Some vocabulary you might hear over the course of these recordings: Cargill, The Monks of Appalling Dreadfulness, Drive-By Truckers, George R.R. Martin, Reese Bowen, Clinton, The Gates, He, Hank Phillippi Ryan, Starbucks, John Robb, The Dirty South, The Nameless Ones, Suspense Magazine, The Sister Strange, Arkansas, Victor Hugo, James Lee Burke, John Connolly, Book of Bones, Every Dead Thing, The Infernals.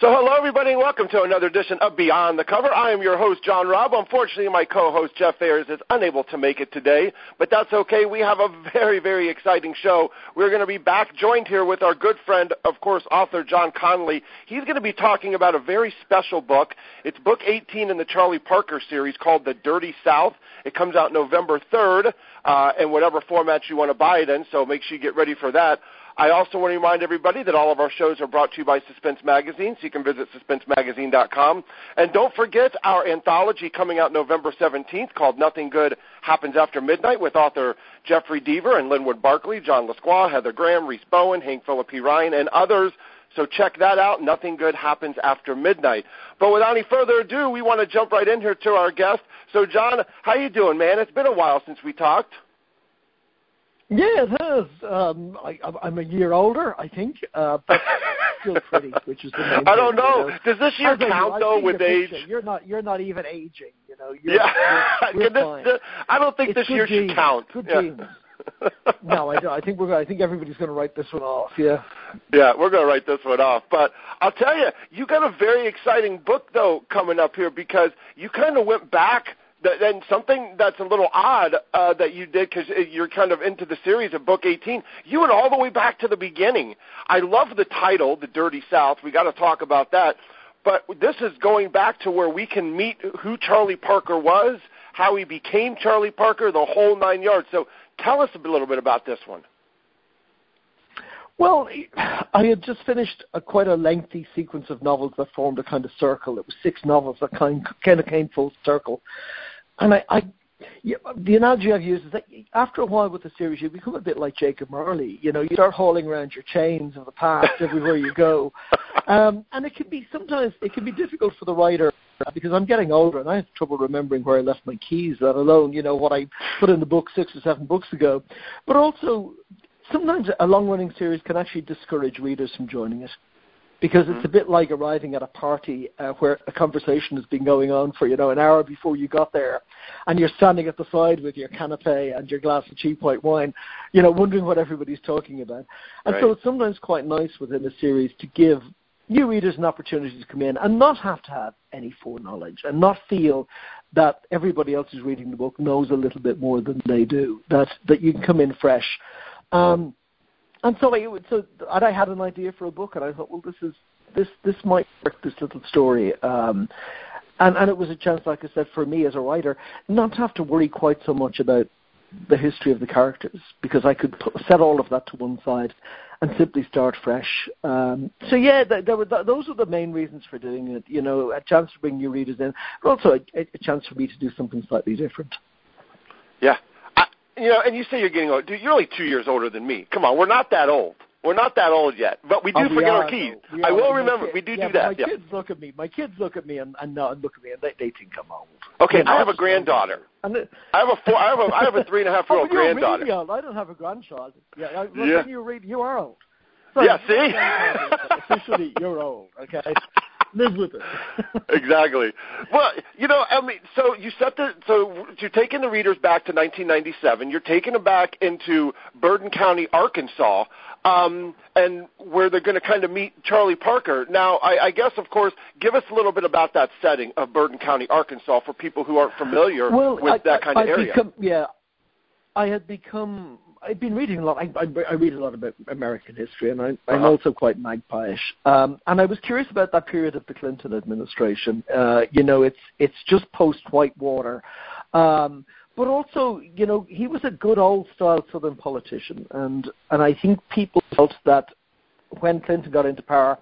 So hello, everybody, and welcome to another edition of Beyond the Cover. I am your host, John Robb. Unfortunately, my co-host, Jeff Ayers, is unable to make it today, but that's okay. We have a very, very exciting show. We're going to be back joined here with our good friend, of course, author John Connolly. He's going to be talking about a very special book. It's book 18 in the Charlie Parker series called The Dirty South. It comes out November 3rd in whatever format you want to buy it in, so make sure you get ready for that. I also want to remind everybody that all of our shows are brought to you by Suspense Magazine, so you can visit suspensemagazine.com. And don't forget our anthology coming out November 17th called Nothing Good Happens After Midnight with author Jeffrey Deaver and Linwood Barclay, John LaSquah, Heather Graham, Reese Bowen, Hank Phillippi Ryan, and others. So check that out. Nothing Good Happens After Midnight. But without any further ado, we want to jump right in here to our guest. So, John, how you doing, man? It's been a while since we talked. Yeah, it has. I'm a year older, I think, but still pretty, which is the main I don't thing, know. You know. Does this year count, though, with age? You're not even aging, you know. I don't think this year should count. Good genes. No, I don't. I think everybody's going to write this one off. Yeah, we're going to write this one off. But I'll tell you, you got a very exciting book, though, coming up here because you kind of went back. And something that's a little odd that you did because you're kind of into the series of Book 18, you went all the way back to the beginning. I love the title, The Dirty South. We got to talk about that. But this is going back to where we can meet who Charlie Parker was, how he became Charlie Parker, the whole nine yards. So tell us a little bit about this one. Well, I had just finished quite a lengthy sequence of novels that formed a kind of circle. It was six novels that kind of came full circle. And the analogy I've used is that after a while with the series, you become a bit like Jacob Marley. You know, you start hauling around your chains of the past everywhere you go. And it can be difficult for the writer because I'm getting older and I have trouble remembering where I left my keys, let alone, you know, what I put in the book 6 or 7 books ago. But also, sometimes a long-running series can actually discourage readers from joining it. Because it's a bit like arriving at a party where a conversation has been going on for, you know, an hour before you got there. And you're standing at the side with your canapé and your glass of cheap white wine, you know, wondering what everybody's talking about. And so it's sometimes quite nice within a series to give new readers an opportunity to come in and not have to have any foreknowledge and not feel that everybody else who's reading the book knows a little bit more than they do, that you can come in fresh. And I had an idea for a book, and I thought, well, this might work, this little story. And it was a chance, like I said, for me as a writer, not to have to worry quite so much about the history of the characters, because I could set all of that to one side and simply start fresh. Those were the main reasons for doing it, you know, a chance to bring new readers in, but also a chance for me to do something slightly different. Yeah. You know, and you say you're getting old. Dude, you're only 2 years older than me. Come on, we're not that old. We're not that old yet. But we do forget our keys. I will remember. We do that. My kids look at me. My kids look at me and look at me, and they think I'm old. Okay, I have a granddaughter. I have a 3.5-year-old granddaughter. Really old. I don't have a grandchild. You are old. So yeah, see? Officially, you're old, okay? Live with it. Exactly. Well, you know, I mean, so you're taking the readers back to 1997. You're taking them back into Burden County, Arkansas, and where they're going to kind of meet Charlie Parker. Now, I guess, of course, give us a little bit about that setting of Burden County, Arkansas, for people who aren't familiar with that kind of area. I've been reading a lot. I read a lot about American history, and I'm also quite magpie-ish. And I was curious about that period of the Clinton administration. You know, it's just post-White Water. But also, you know, he was a good old-style Southern politician, and I think people felt that when Clinton got into power,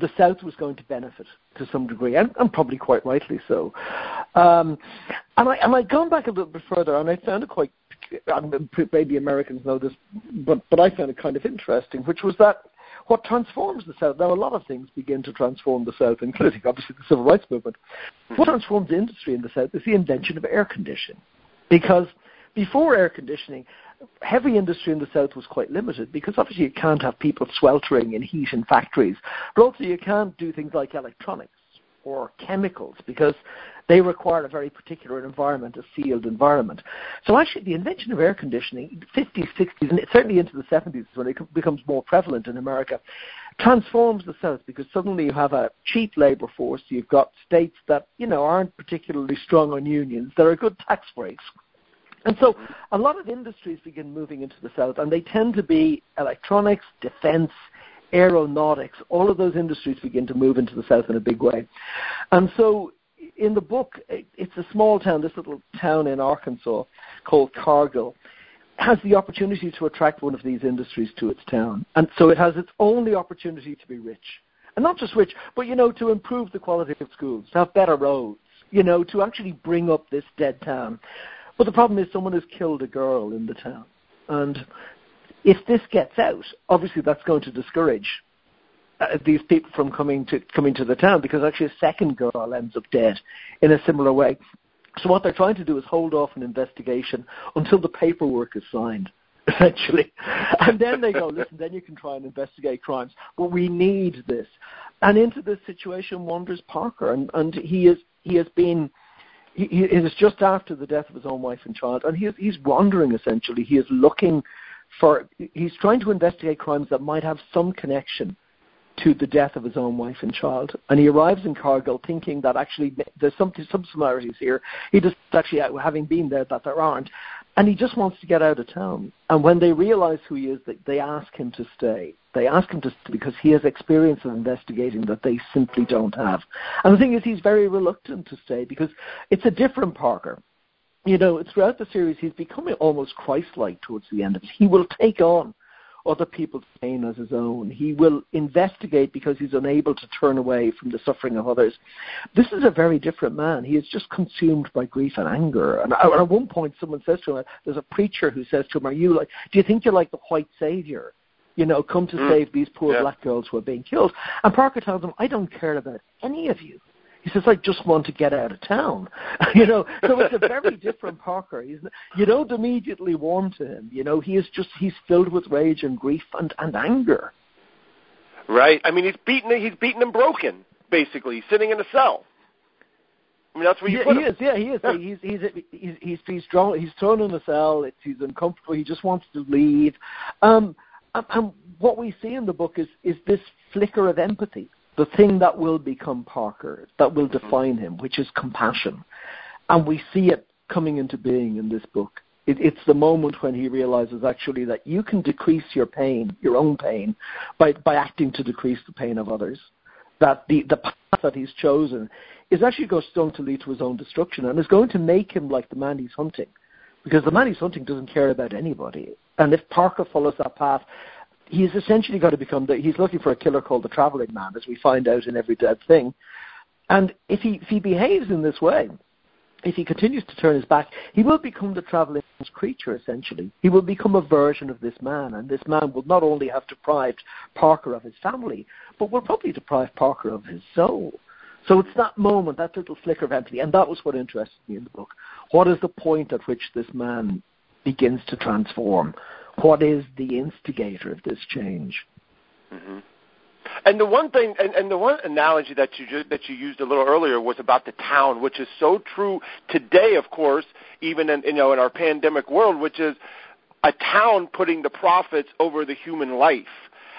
the South was going to benefit to some degree, and probably quite rightly so. And I'd gone back a little bit further, and I found it quite... maybe Americans know this, but I found it kind of interesting, which was that what transforms the South, now a lot of things begin to transform the South, including obviously the Civil Rights Movement. What transforms the industry in the South is the invention of air conditioning, because before air conditioning, heavy industry in the South was quite limited, because obviously you can't have people sweltering in heat in factories, but also you can't do things like electronics. or chemicals, because they required a very particular environment, a sealed environment. So actually the invention of air conditioning, 50s, 60s, and certainly into the 70s when it becomes more prevalent in America, transforms the South, because suddenly you have a cheap labor force, you've got states that, you know, aren't particularly strong on unions, there are good tax breaks. And so a lot of industries begin moving into the South, and they tend to be electronics, defense, aeronautics. All of those industries begin to move into the South in a big way. And so in the book, it's a small town, this little town in Arkansas called Cargill, has the opportunity to attract one of these industries to its town. And so it has its only opportunity to be rich. And not just rich, but, you know, to improve the quality of schools, to have better roads, you know, to actually bring up this dead town. But the problem is someone has killed a girl in the town. And if this gets out, obviously that's going to discourage these people from coming to the town, because actually a second girl ends up dead in a similar way. So what they're trying to do is hold off an investigation until the paperwork is signed, essentially. And then they go, listen, then you can try and investigate crimes. But we need this. And into this situation wanders Parker, and he has been... It is just after the death of his own wife and child, and he's wandering, essentially. He is looking for... He's trying to investigate crimes that might have some connection to the death of his own wife and child. And he arrives in Cargill thinking that actually there's some similarities here. He just actually, having been there, that there aren't. And he just wants to get out of town. And when they realize who he is, they ask him to stay. They ask him to stay because he has experience of investigating that they simply don't have. And the thing is, he's very reluctant to stay because it's a different Parker. You know, throughout the series, he's becoming almost Christ-like towards the end of it. He will take on other people's pain as his own. He will investigate because he's unable to turn away from the suffering of others. This is a very different man. He is just consumed by grief and anger. And at one point, someone says to him, there's a preacher who says to him, do you think you're like the white savior? You know, come to save these poor black girls who are being killed. And Parker tells him, I don't care about any of you. He says, I just want to get out of town, you know. So it's a very different Parker. You don't immediately warm to him, you know. He's filled with rage and grief and anger. Right. I mean, he's beaten and broken, basically, sitting in a cell. I mean, that's where you put him. He is. Yeah. He's thrown in a cell. He's uncomfortable. He just wants to leave. And what we see in the book is this flicker of empathy. The thing that will become Parker, that will define him, which is compassion. And we see it coming into being in this book. It's the moment when he realizes actually that you can decrease your pain, your own pain, by acting to decrease the pain of others. That the path that he's chosen is actually going to lead to his own destruction, and is going to make him like the man he's hunting. Because the man he's hunting doesn't care about anybody. And if Parker follows that path, he's essentially got to become... He's looking for a killer called The Traveling Man, as we find out in Every Dead Thing. And if he behaves in this way, if he continues to turn his back, he will become the Traveling Man's creature, essentially. He will become a version of this man, and this man will not only have deprived Parker of his family, but will probably deprive Parker of his soul. So it's that moment, that little flicker of empathy, and that was what interested me in the book. What is the point at which this man begins to transform? What is the instigator of this change? Mm-hmm. And the one thing, and the one analogy that you used a little earlier was about the town, which is so true today, of course, even in our pandemic world, which is a town putting the profits over the human life.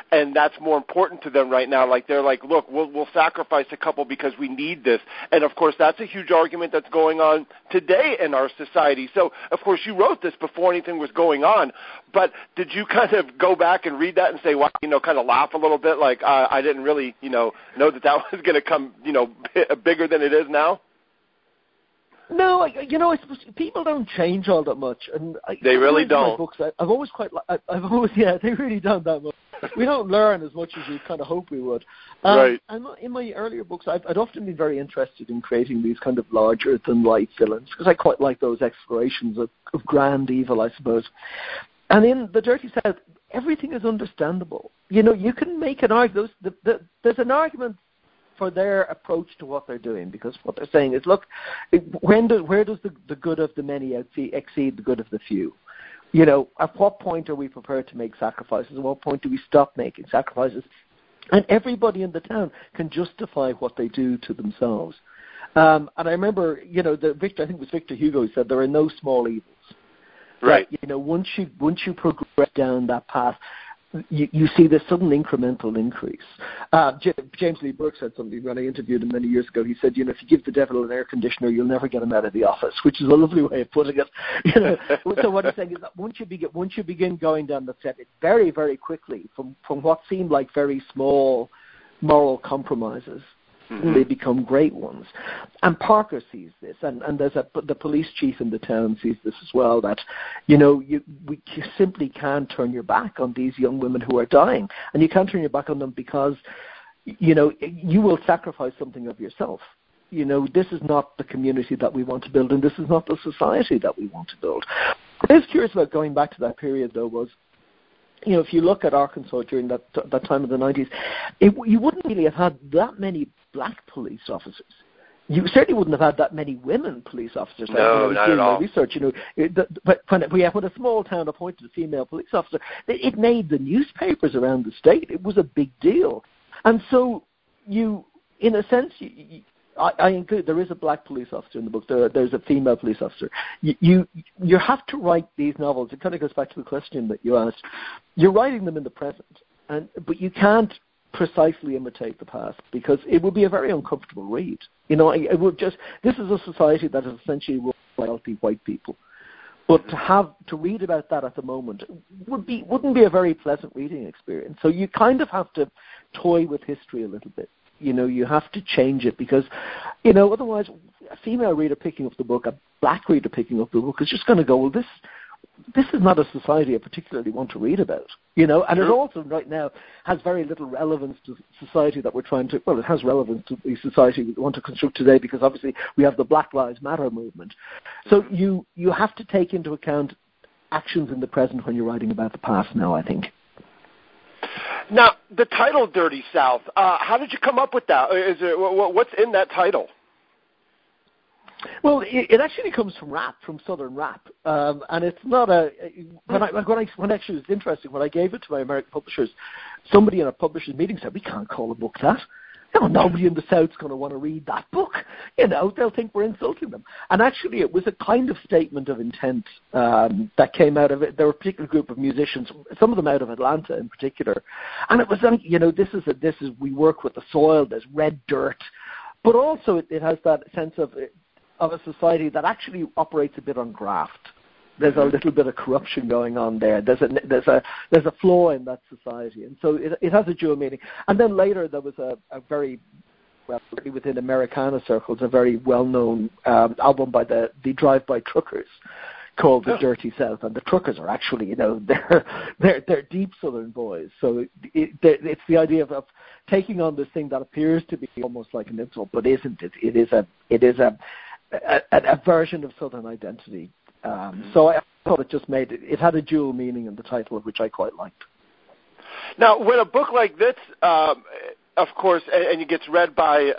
And that's more important to them right now. Like, they're like, look, we'll sacrifice a couple because we need this. And, of course, that's a huge argument that's going on today in our society. So, of course, you wrote this before anything was going on. But did you kind of go back and read that and say, wow, you know, kind of laugh a little bit? Like, I didn't really, you know that was going to come, you know, bigger than it is now? No, people don't change all that much, and they really don't. Books, they really don't that much. We don't learn as much as we kind of hope we would. Right. And in my earlier books, I'd often been very interested in creating these kind of larger-than-life villains, because I quite like those explorations of grand evil, I suppose. And in The Dirty South, everything is understandable. You know, you can make an argument. There's an argument for their approach to what they're doing, because what they're saying is, look, where does the good of the many exceed the good of the few? You know, at what point are we prepared to make sacrifices? At what point do we stop making sacrifices? And everybody in the town can justify what they do to themselves. And I remember, Victor, I think it was Victor Hugo, said there are no small evils. Right. But, once you progress down that path, you see this sudden incremental increase. James Lee Burke said something when I interviewed him many years ago. He said, if you give the devil an air conditioner, you'll never get him out of the office, which is a lovely way of putting it. So what he's saying is that once you begin going down the step, it's very, very quickly, from what seemed like very small moral compromises, they become great ones. And Parker sees this, and there's the police chief in the town sees this as well, that, you simply can't turn your back on these young women who are dying. And you can't turn your back on them because, you will sacrifice something of yourself. This is not the community that we want to build, and this is not the society that we want to build. What I was curious about going back to that period, though, was, if you look at Arkansas during that time of the 90s, you wouldn't really have had that many black police officers. You certainly wouldn't have had that many women police officers. No, not at all. Research, but when a small town appointed a female police officer, it made the newspapers around the state. It was a big deal. And so I include, there is a black police officer in the book. There's a female police officer. You have to write these novels. It kind of goes back to the question that you asked. You're writing them in the present, but you can't precisely imitate the past because it would be a very uncomfortable read. It would just. This is a society that is essentially ruled by wealthy white people, but to read about that at the moment wouldn't be a very pleasant reading experience. So you kind of have to toy with history a little bit. You have to change it because, otherwise a female reader picking up the book, a black reader picking up the book is just going to go, well, this is not a society I particularly want to read about, And it also right now has very little relevance to society that we're trying to, well, it has relevance to the society we want to construct today because obviously we have the Black Lives Matter movement. So you have to take into account actions in the present when you're writing about the past now, I think. Now, the title Dirty South, how did you come up with that? What's in that title? Well, it actually comes from rap, from Southern rap. And it's not a... When actually it was interesting, when I gave it to my American publishers, somebody in a publisher's meeting said, we can't call a book that. Nobody in the South's going to want to read that book. They'll think we're insulting them. And actually, it was a kind of statement of intent that came out of it. There were a particular group of musicians, some of them out of Atlanta in particular. And it was like, we work with the soil, there's red dirt. But also, it has that sense of a society that actually operates a bit on graft. There's a little bit of corruption going on there. There's a flaw in that society, and so it has a dual meaning. And then later there was a very, well, within Americana circles, a very well-known album by the Drive-By Truckers called The Dirty South, and the truckers are actually, they're deep Southern boys. So it's the idea of taking on this thing that appears to be almost like an insult, but isn't it? It is a version of Southern identity. So I thought it just made it had a dual meaning in the title, which I quite liked. Now, when a book like this, of course, and it gets read by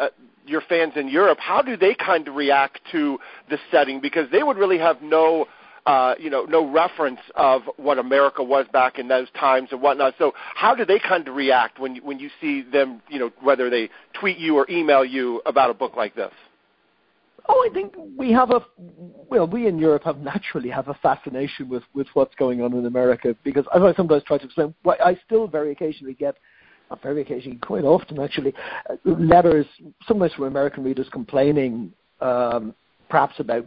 your fans in Europe, how do they kind of react to the setting? Because they would really have no reference of what America was back in those times and whatnot. So how do they kind of react when you see them, whether they tweet you or email you about a book like this? Oh, I think we in Europe naturally have a fascination with what's going on in America, because as I sometimes try to explain, I still quite often actually, letters sometimes from American readers complaining perhaps about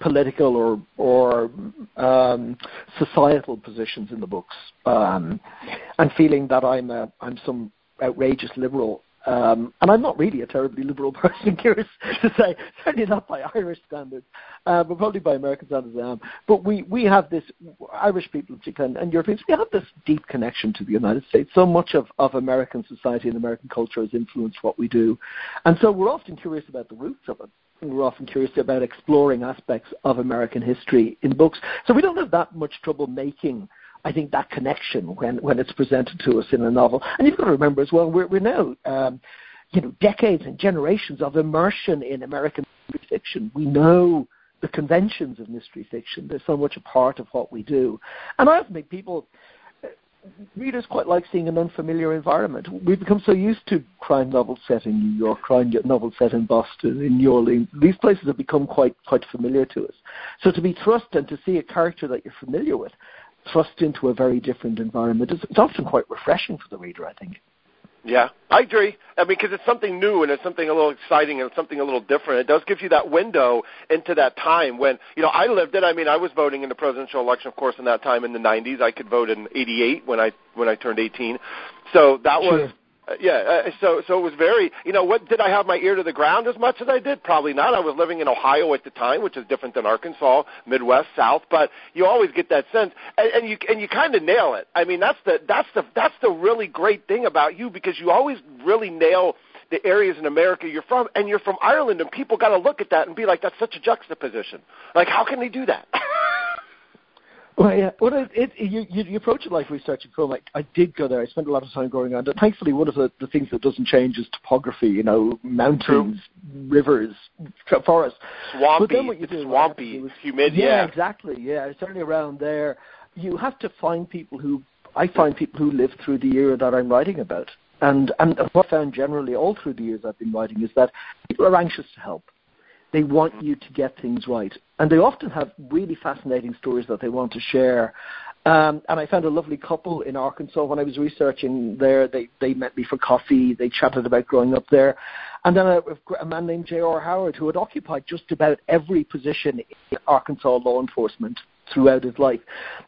political or societal positions in the books, and feeling that I'm some outrageous liberal. And I'm not really a terribly liberal person, curious to say, certainly not by Irish standards, but probably by American standards I am. But we have this, Irish people and Europeans, we have this deep connection to the United States. So much of American society and American culture has influenced what we do. And so we're often curious about the roots of it. We're often curious about exploring aspects of American history in books. So we don't have that much trouble making, I think, that connection when it's presented to us in a novel. And you've got to remember as well, we're now, decades and generations of immersion in American mystery fiction. We know the conventions of mystery fiction. They're so much a part of what we do. And I often think people, readers quite like seeing an unfamiliar environment. We've become so used to crime novels set in New York, crime novels set in Boston, in New Orleans. These places have become quite familiar to us. So to be thrust and to see a character that you're familiar with thrust into a very different environment, it's often quite refreshing for the reader, I think. Yeah, I agree. I mean, because it's something new and it's something a little exciting and it's something a little different. It does give you that window into that time when, you know, I lived it. I mean, I was voting in the presidential election, of course, in that time in the 90s. I could vote in 88 when I turned 18. So that was, so it was very, you know, what, did I have my ear to the ground as much as I did? Probably not. I was living in Ohio at the time, which is different than Arkansas, Midwest, South, but you always get that sense, and you kind of nail it. I mean, that's the really great thing about you, because you always really nail the areas in America you're from, and you're from Ireland, and people got to look at that and be like, that's such a juxtaposition. Like, how can they do that? Well, yeah. You approach it like research and film. Like, I did go there. I spent a lot of time going around. And thankfully, one of the things that doesn't change is topography. You know, mountains, rivers, forests. Swampy. But then what you do, swampy, humid. Yeah, exactly. Yeah, certainly around there. You have to find people who live through the era that I'm writing about. And what I found generally all through the years I've been writing is that people are anxious to help. They want you to get things right. And they often have really fascinating stories that they want to share. And I found a lovely couple in Arkansas when I was researching there. They met me for coffee. They chatted about growing up there. And then a man named J.R. Howard, who had occupied just about every position in Arkansas law enforcement throughout his life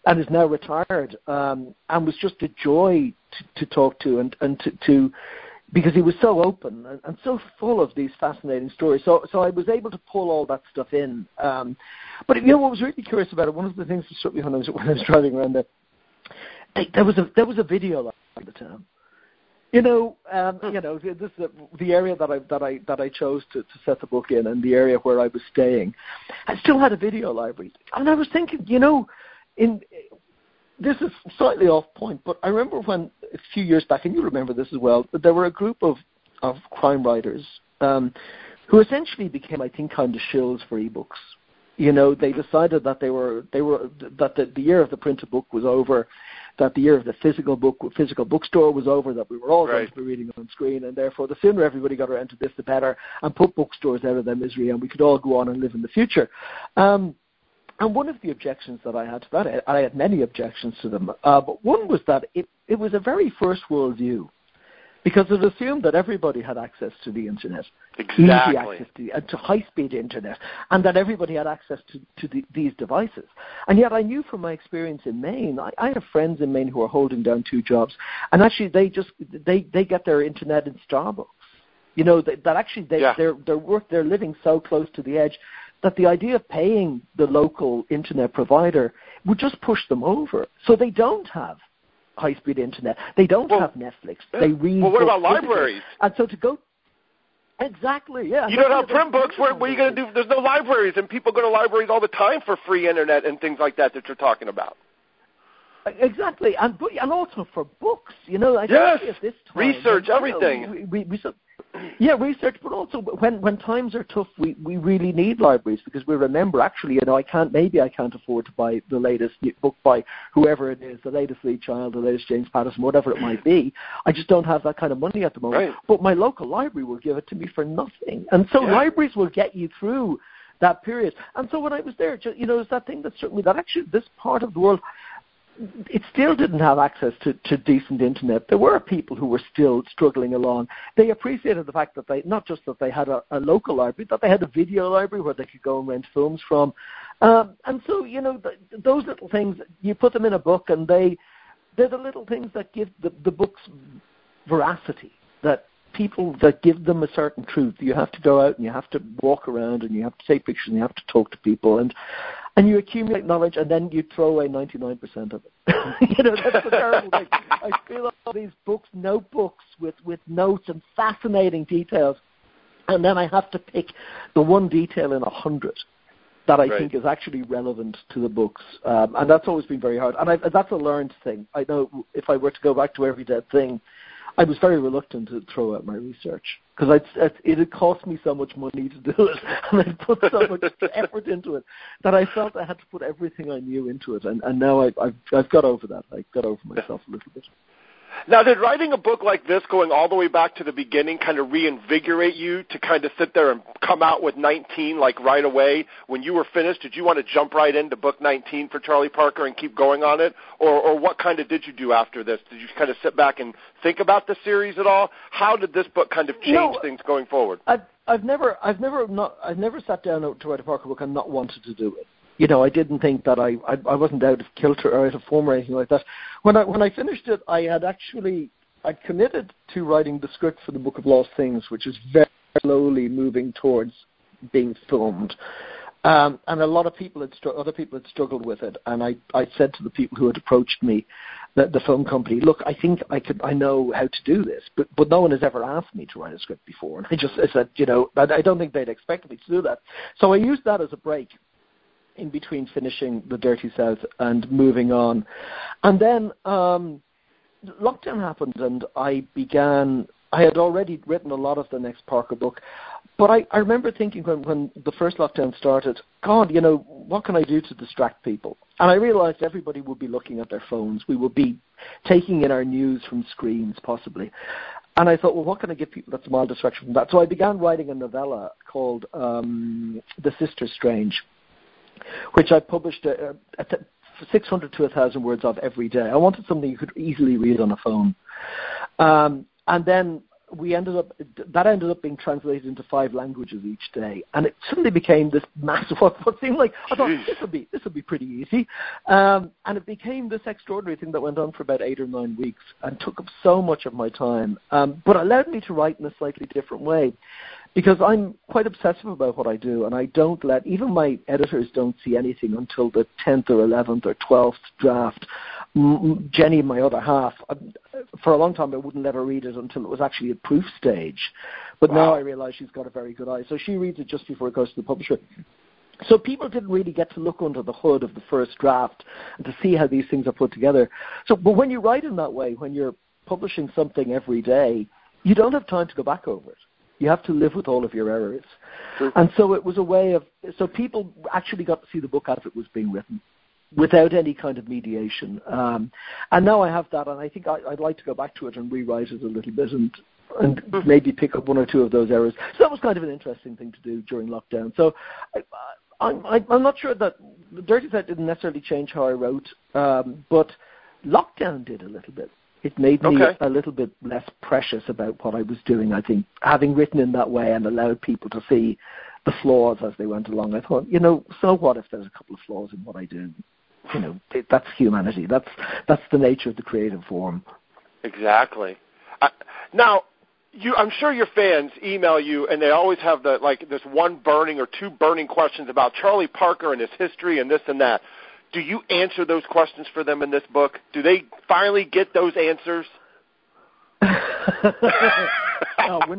and is now retired, and was just a joy to talk to and to because he was so open and so full of these fascinating stories. So I was able to pull all that stuff in. But, you know, what was really curious about it, one of the things that struck me when I was driving around there was a video at the time. This is the area that I chose to set the book in, and the area where I was staying. I still had a video library. And I was thinking, this is slightly off point, but I remember when a few years back, and you remember this as well, but there were a group of crime writers who essentially became, I think, kind of shills for ebooks. You know, they decided that the year of the printed book was over, that the year of the physical bookstore was over, that we were all going to be reading on screen, and therefore the sooner everybody got around to this, the better, and put bookstores out of their misery, and we could all go on and live in the future. And one of the objections that I had to that, I had many objections to them, but one was that it was a very first world view, because it assumed that everybody had access to the Internet. Exactly. Easy access to high-speed Internet, and that everybody had access to these devices. And yet I knew from my experience in Maine, I have friends in Maine who are holding down two jobs, and actually they get their Internet in Starbucks. You know, they're living so close to the edge that the idea of paying the local Internet provider would just push them over. So they don't have high-speed Internet. They don't have Netflix. They read. Well, what about libraries? And so to go... Exactly, yeah. You don't have print books. What are you going to do? There's no libraries, and people go to libraries all the time for free Internet and things like that you're talking about. Exactly, and also for books. You know, I guess this time... Research, everything. Research, but also when times are tough, we really need libraries, because we remember, actually, I can't afford to buy the latest book by whoever it is, the latest Lee Child, the latest James Patterson, whatever it might be. I just don't have that kind of money at the moment. Right. But my local library will give it to me for nothing. And so libraries will get you through that period. And so when I was there, you know, it's that thing that struck me, that actually this part of the world... It still didn't have access to decent Internet. There were people who were still struggling along. They appreciated the fact that not just that they had a local library, that they had a video library where they could go and rent films from. And so, you know, those little things, you put them in a book, and they're the little things that give the books veracity, that give them a certain truth. You have to go out and you have to walk around and you have to take pictures and you have to talk to people and you accumulate knowledge, and then you throw away 99% of it. You know, that's the terrible thing. I fill all these notebooks with notes and fascinating details, and then I have to pick the one detail in 100 that I think is actually relevant to the books. And that's always been very hard. And that's a learned thing. I know if I were to go back to Every Dead Thing, I was very reluctant to throw out my research because it had cost me so much money to do it, and I'd put so much effort into it that I felt I had to put everything I knew into it. And now I've got over that. I got over myself a little bit. Now, did writing a book like this, going all the way back to the beginning, kind of reinvigorate you to kind of sit there and come out with 19, like, right away? When you were finished, did you want to jump right into book 19 for Charlie Parker and keep going on it? Or what kind of did you do after this? Did you kind of sit back and think about the series at all? How did this book kind of change things going forward? I've never sat down to write a Parker book and not wanted to do it. You know, I didn't think that I wasn't out of kilter or out of form or anything like that. When I finished it, I'd committed to writing the script for the Book of Lost Things, which is very slowly moving towards being filmed. And a lot of people other people had struggled with it. And I said to the people who had approached me, that the film company, look, I think I know how to do this, but no one has ever asked me to write a script before. And I said, you know, I don't think they'd expect me to do that. So I used that as a break in between finishing The Dirty South and moving on. And then lockdown happened, and I had already written a lot of the next Parker book, but I remember thinking when the first lockdown started, God, you know, what can I do to distract people? And I realized everybody would be looking at their phones. We would be taking in our news from screens, possibly. And I thought, well, what can I give people that's a mild distraction from that? So I began writing a novella called The Sister Strange, which I published 600 to 1,000 words of every day. I wanted something you could easily read on a phone. And then that ended up being translated into 5 languages each day. And it suddenly became this massive, what seemed like, I thought, this would be pretty easy. And it became this extraordinary thing that went on for about 8 or 9 weeks and took up so much of my time. But it allowed me to write in a slightly different way, because I'm quite obsessive about what I do, and I don't let, even my editors don't see anything until the 10th or 11th or 12th draft. Jenny, my other half, for a long time I wouldn't let her read it until it was actually at proof stage. But Now I realize she's got a very good eye, so she reads it just before it goes to the publisher. So people didn't really get to look under the hood of the first draft and to see how these things are put together. So, but when you write in that way, when you're publishing something every day, you don't have time to go back over it. You have to live with all of your errors. Sure. And so it was a way of... So people actually got to see the book as it was being written without any kind of mediation. And now I have that, and I think I'd like to go back to it and rewrite it a little bit and maybe pick up 1 or 2 of those errors. So that was kind of an interesting thing to do during lockdown. So I'm not sure that... The Dirty South didn't necessarily change how I wrote, but lockdown did a little bit. It made me a little bit less precious about what I was doing, I think. Having written in that way and allowed people to see the flaws as they went along, I thought, you know, so what if there's a couple of flaws in what I do? You know, that's humanity. That's the nature of the creative form. Exactly. Now... I'm sure your fans email you, and they always have this one burning or 2 burning questions about Charlie Parker and his history and this and that. Do you answer those questions for them in this book? Do they finally get those answers? No, we're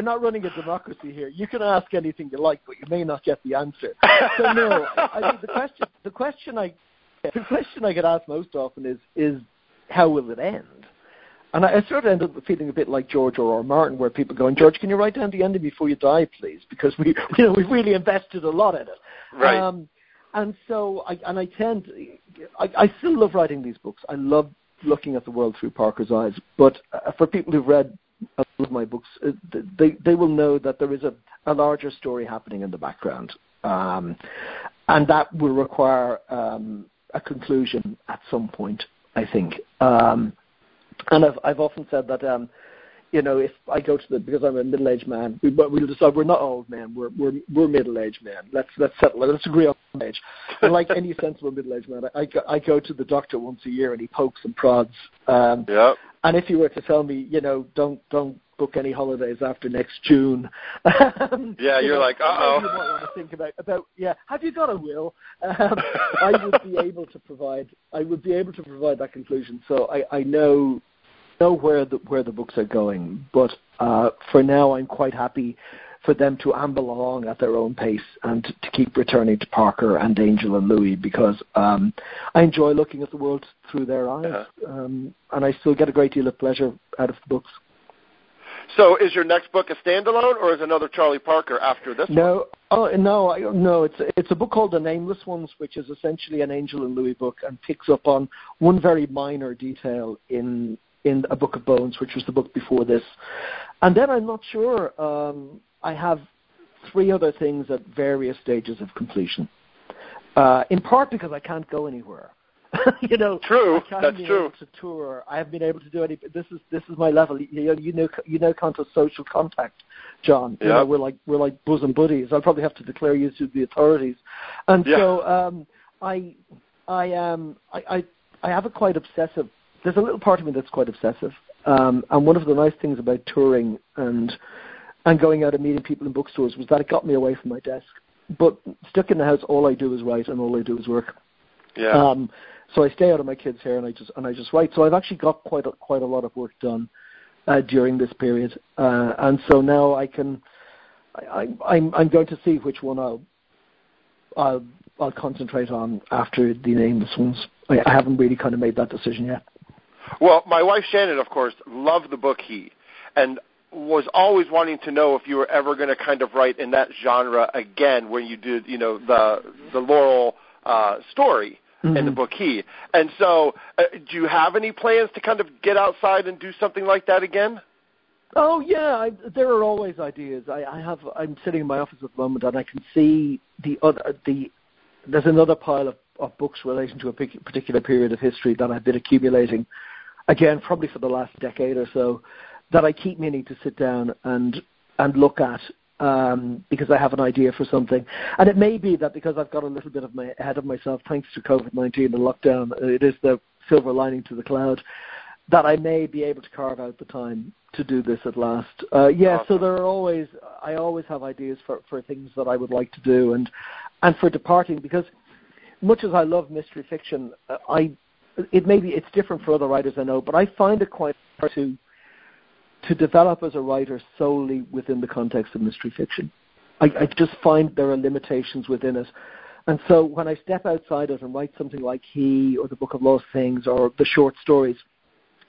not running a democracy here. You can ask anything you like, but you may not get the answer. So no, I mean, the question I get asked most often is how will it end? And I sort of ended up feeling a bit like George R.R. Martin, where people going, George, can you write down the ending before you die, please? Because we've really invested a lot in it. Right. And so I still love writing these books. I love looking at the world through Parker's eyes. But for people who've read a lot of my books, they will know that there is a larger story happening in the background. And that will require a conclusion at some point, I think. And I've often said that, you know, if I go to because I'm a middle-aged man, we'll decide we're not old men, we're middle-aged men. Let's settle it. Let's agree on age. And like any sensible middle-aged man, I go to the doctor once a year and he pokes and prods. Yep. And if you were to tell me, you know, don't book any holidays after next June. Yeah, you're like, uh-oh. You might want to think about have you got a will? I would be able to provide that conclusion. So I know where the books are going, but for now I'm quite happy for them to amble along at their own pace and to keep returning to Parker and Angel and Louie, because I enjoy looking at the world through their eyes, and I still get a great deal of pleasure out of the books. So is your next book a standalone, or is another Charlie Parker after this one? No, it's a book called The Nameless Ones, which is essentially an Angel and Louie book and picks up on one very minor detail in A Book of Bones, which was the book before this. And then I'm not sure. I have three other things at various stages of completion, in part because I can't go anywhere. True. That's true. To tour, I haven't been able to do any. This is my level. You know, kind of social contact, John. Yeah. You know, we're like bosom buddies. I'll probably have to declare you to the authorities. And so I have a quite obsessive. There's a little part of me that's quite obsessive. And one of the nice things about touring and going out and meeting people in bookstores was that it got me away from my desk. But stuck in the house, all I do is write and all I do is work. Yeah. So I stay out of my kids' hair and I just write. So I've actually got quite a lot of work done during this period, and so now I can. I'm going to see which one I'll concentrate on after the Nameless Ones. I haven't really kind of made that decision yet. Well, my wife Shannon, of course, loved the book He, and was always wanting to know if you were ever going to kind of write in that genre again, where you did the Laurel story. Mm-hmm. In the book He. And so do you have any plans to kind of get outside and do something like that again? Oh, yeah. There are always ideas. I'm sitting in my office at the moment and I can see there's another pile of books relating to a particular period of history that I've been accumulating, again, probably for the last decade or so, that I keep meaning to sit down and look at. Because I have an idea for something. And it may be that because I've got a little bit ahead of myself, thanks to COVID-19 and lockdown, it is the silver lining to the cloud, that I may be able to carve out the time to do this at last. Awesome. So I always have ideas for things that I would like to do and for departing, because much as I love mystery fiction, it's different for other writers I know, but I find it quite hard to develop as a writer solely within the context of mystery fiction. I just find there are limitations within it. And so when I step outside it and write something like He or The Book of Lost Things or the short stories,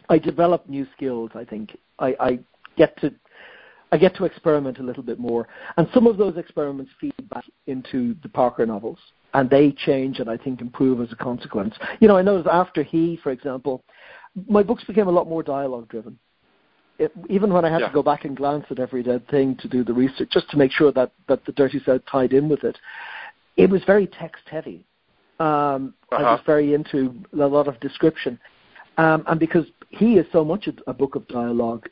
I develop new skills, I think. I get to experiment a little bit more. And some of those experiments feed back into the Parker novels, and they change and I think improve as a consequence. I noticed after He, for example, my books became a lot more dialogue-driven. Even when I had to go back and glance at Every Dead Thing to do the research, just to make sure that the Dirty South tied in with it, it was very text-heavy. I was very into a lot of description. And because He is so much a book of dialogue,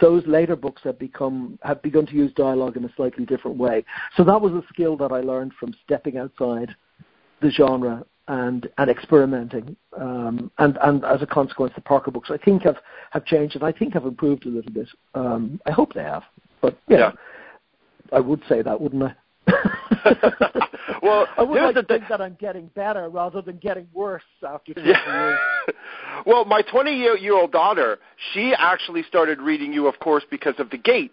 those later books have begun to use dialogue in a slightly different way. So that was a skill that I learned from stepping outside the genre and experimenting, and as a consequence, the Parker books I think have changed, and I think have improved a little bit. I hope they have, but I would say that, wouldn't I? Well, I would like to think that I'm getting better rather than getting worse after 20 years. Well, my 20-year-old daughter, she actually started reading you, of course, because of The Gates,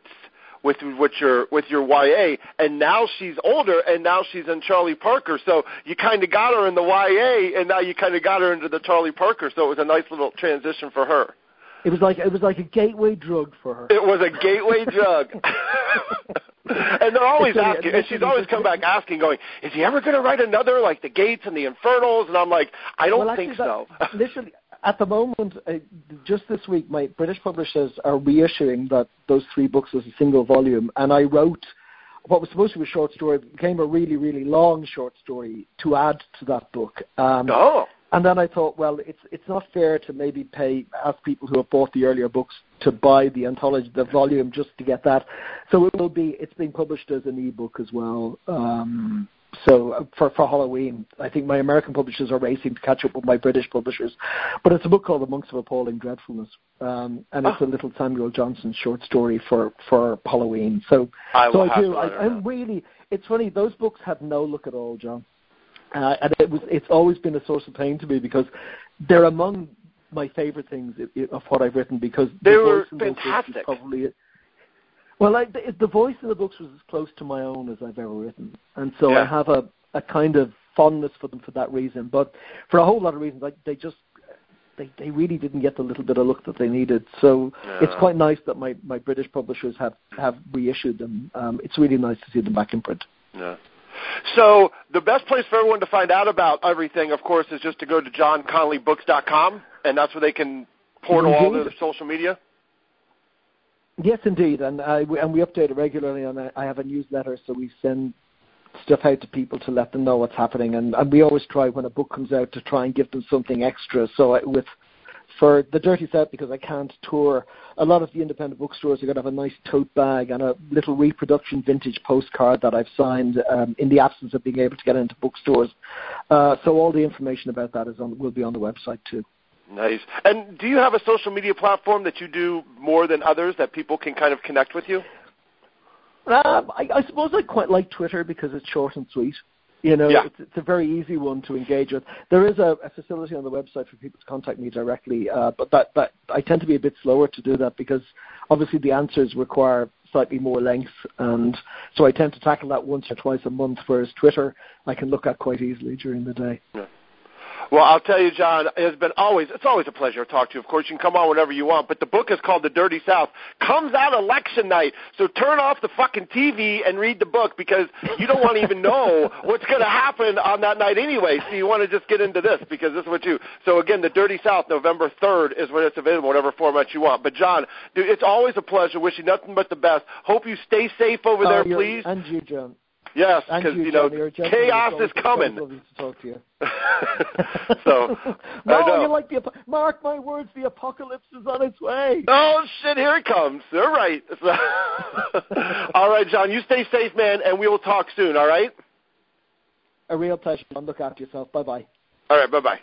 with your YA, and now she's older, and now she's in Charlie Parker. So you kind of got her in the YA, and now you kind of got her into the Charlie Parker. So it was a nice little transition for her. It was like a gateway drug for her. It was a gateway drug. And they're always asking, and she's always come back asking, going, "Is he ever going to write another like The Gates and The Infernals?" And I'm like, "I don't think so." Literally. At the moment, just this week, my British publishers are reissuing those three books as a single volume, and I wrote what was supposed to be a short story, became a really, really long short story to add to that book. And then I thought, well, it's not fair to maybe ask people who have bought the earlier books to buy the anthology, the volume, just to get that. So it's being published as an e-book as well. So for Halloween, I think my American publishers are racing to catch up with my British publishers. But it's a book called The Monks of Appalling Dreadfulness, and it's a little Samuel Johnson short story for Halloween. It's funny, those books had no look at all, John. And it's always been a source of pain to me because they're among my favorite things of what I've written, because they were fantastic. Well, the voice in the books was as close to my own as I've ever written. And so I have a kind of fondness for them for that reason. But for a whole lot of reasons, like they just they really didn't get the little bit of look that they needed. So it's quite nice that my British publishers have reissued them. It's really nice to see them back in print. Yeah. So the best place for everyone to find out about everything, of course, is just to go to johnconnellybooks.com, and that's where they can portal all the social media? Yes, indeed, and we update it regularly, and I have a newsletter, so we send stuff out to people to let them know what's happening, and we always try, when a book comes out, to try and give them something extra. So for The Dirty South, because I can't tour, a lot of the independent bookstores are going to have a nice tote bag and a little reproduction vintage postcard that I've signed in the absence of being able to get into bookstores. So all the information about that will be on the website too. Nice. And do you have a social media platform that you do more than others that people can kind of connect with you? I suppose I quite like Twitter because it's short and sweet. It's a very easy one to engage with. There is a facility on the website for people to contact me directly, but that I tend to be a bit slower to do that because obviously the answers require slightly more length, and so I tend to tackle that once or twice a month, whereas Twitter I can look at quite easily during the day. Yeah. Well, I'll tell you, John, it's always a pleasure to talk to you. Of course, you can come on whenever you want, but the book is called The Dirty South. Comes out election night, so turn off the fucking TV and read the book because you don't want to even know what's going to happen on that night anyway, so you want to just get into this because this is what you... So, again, The Dirty South, November 3rd is when it's available, whatever format you want. But, John, dude, it's always a pleasure. Wish you nothing but the best. Hope you stay safe over there, please. And you, John. Yes, because, chaos is coming. To talk to you. So, no, you're like mark my words, the apocalypse is on its way. Oh, shit, here it comes. All right. All right, John, you stay safe, man, and we will talk soon, all right? A real pleasure. Look after yourself. Bye-bye. All right, bye-bye.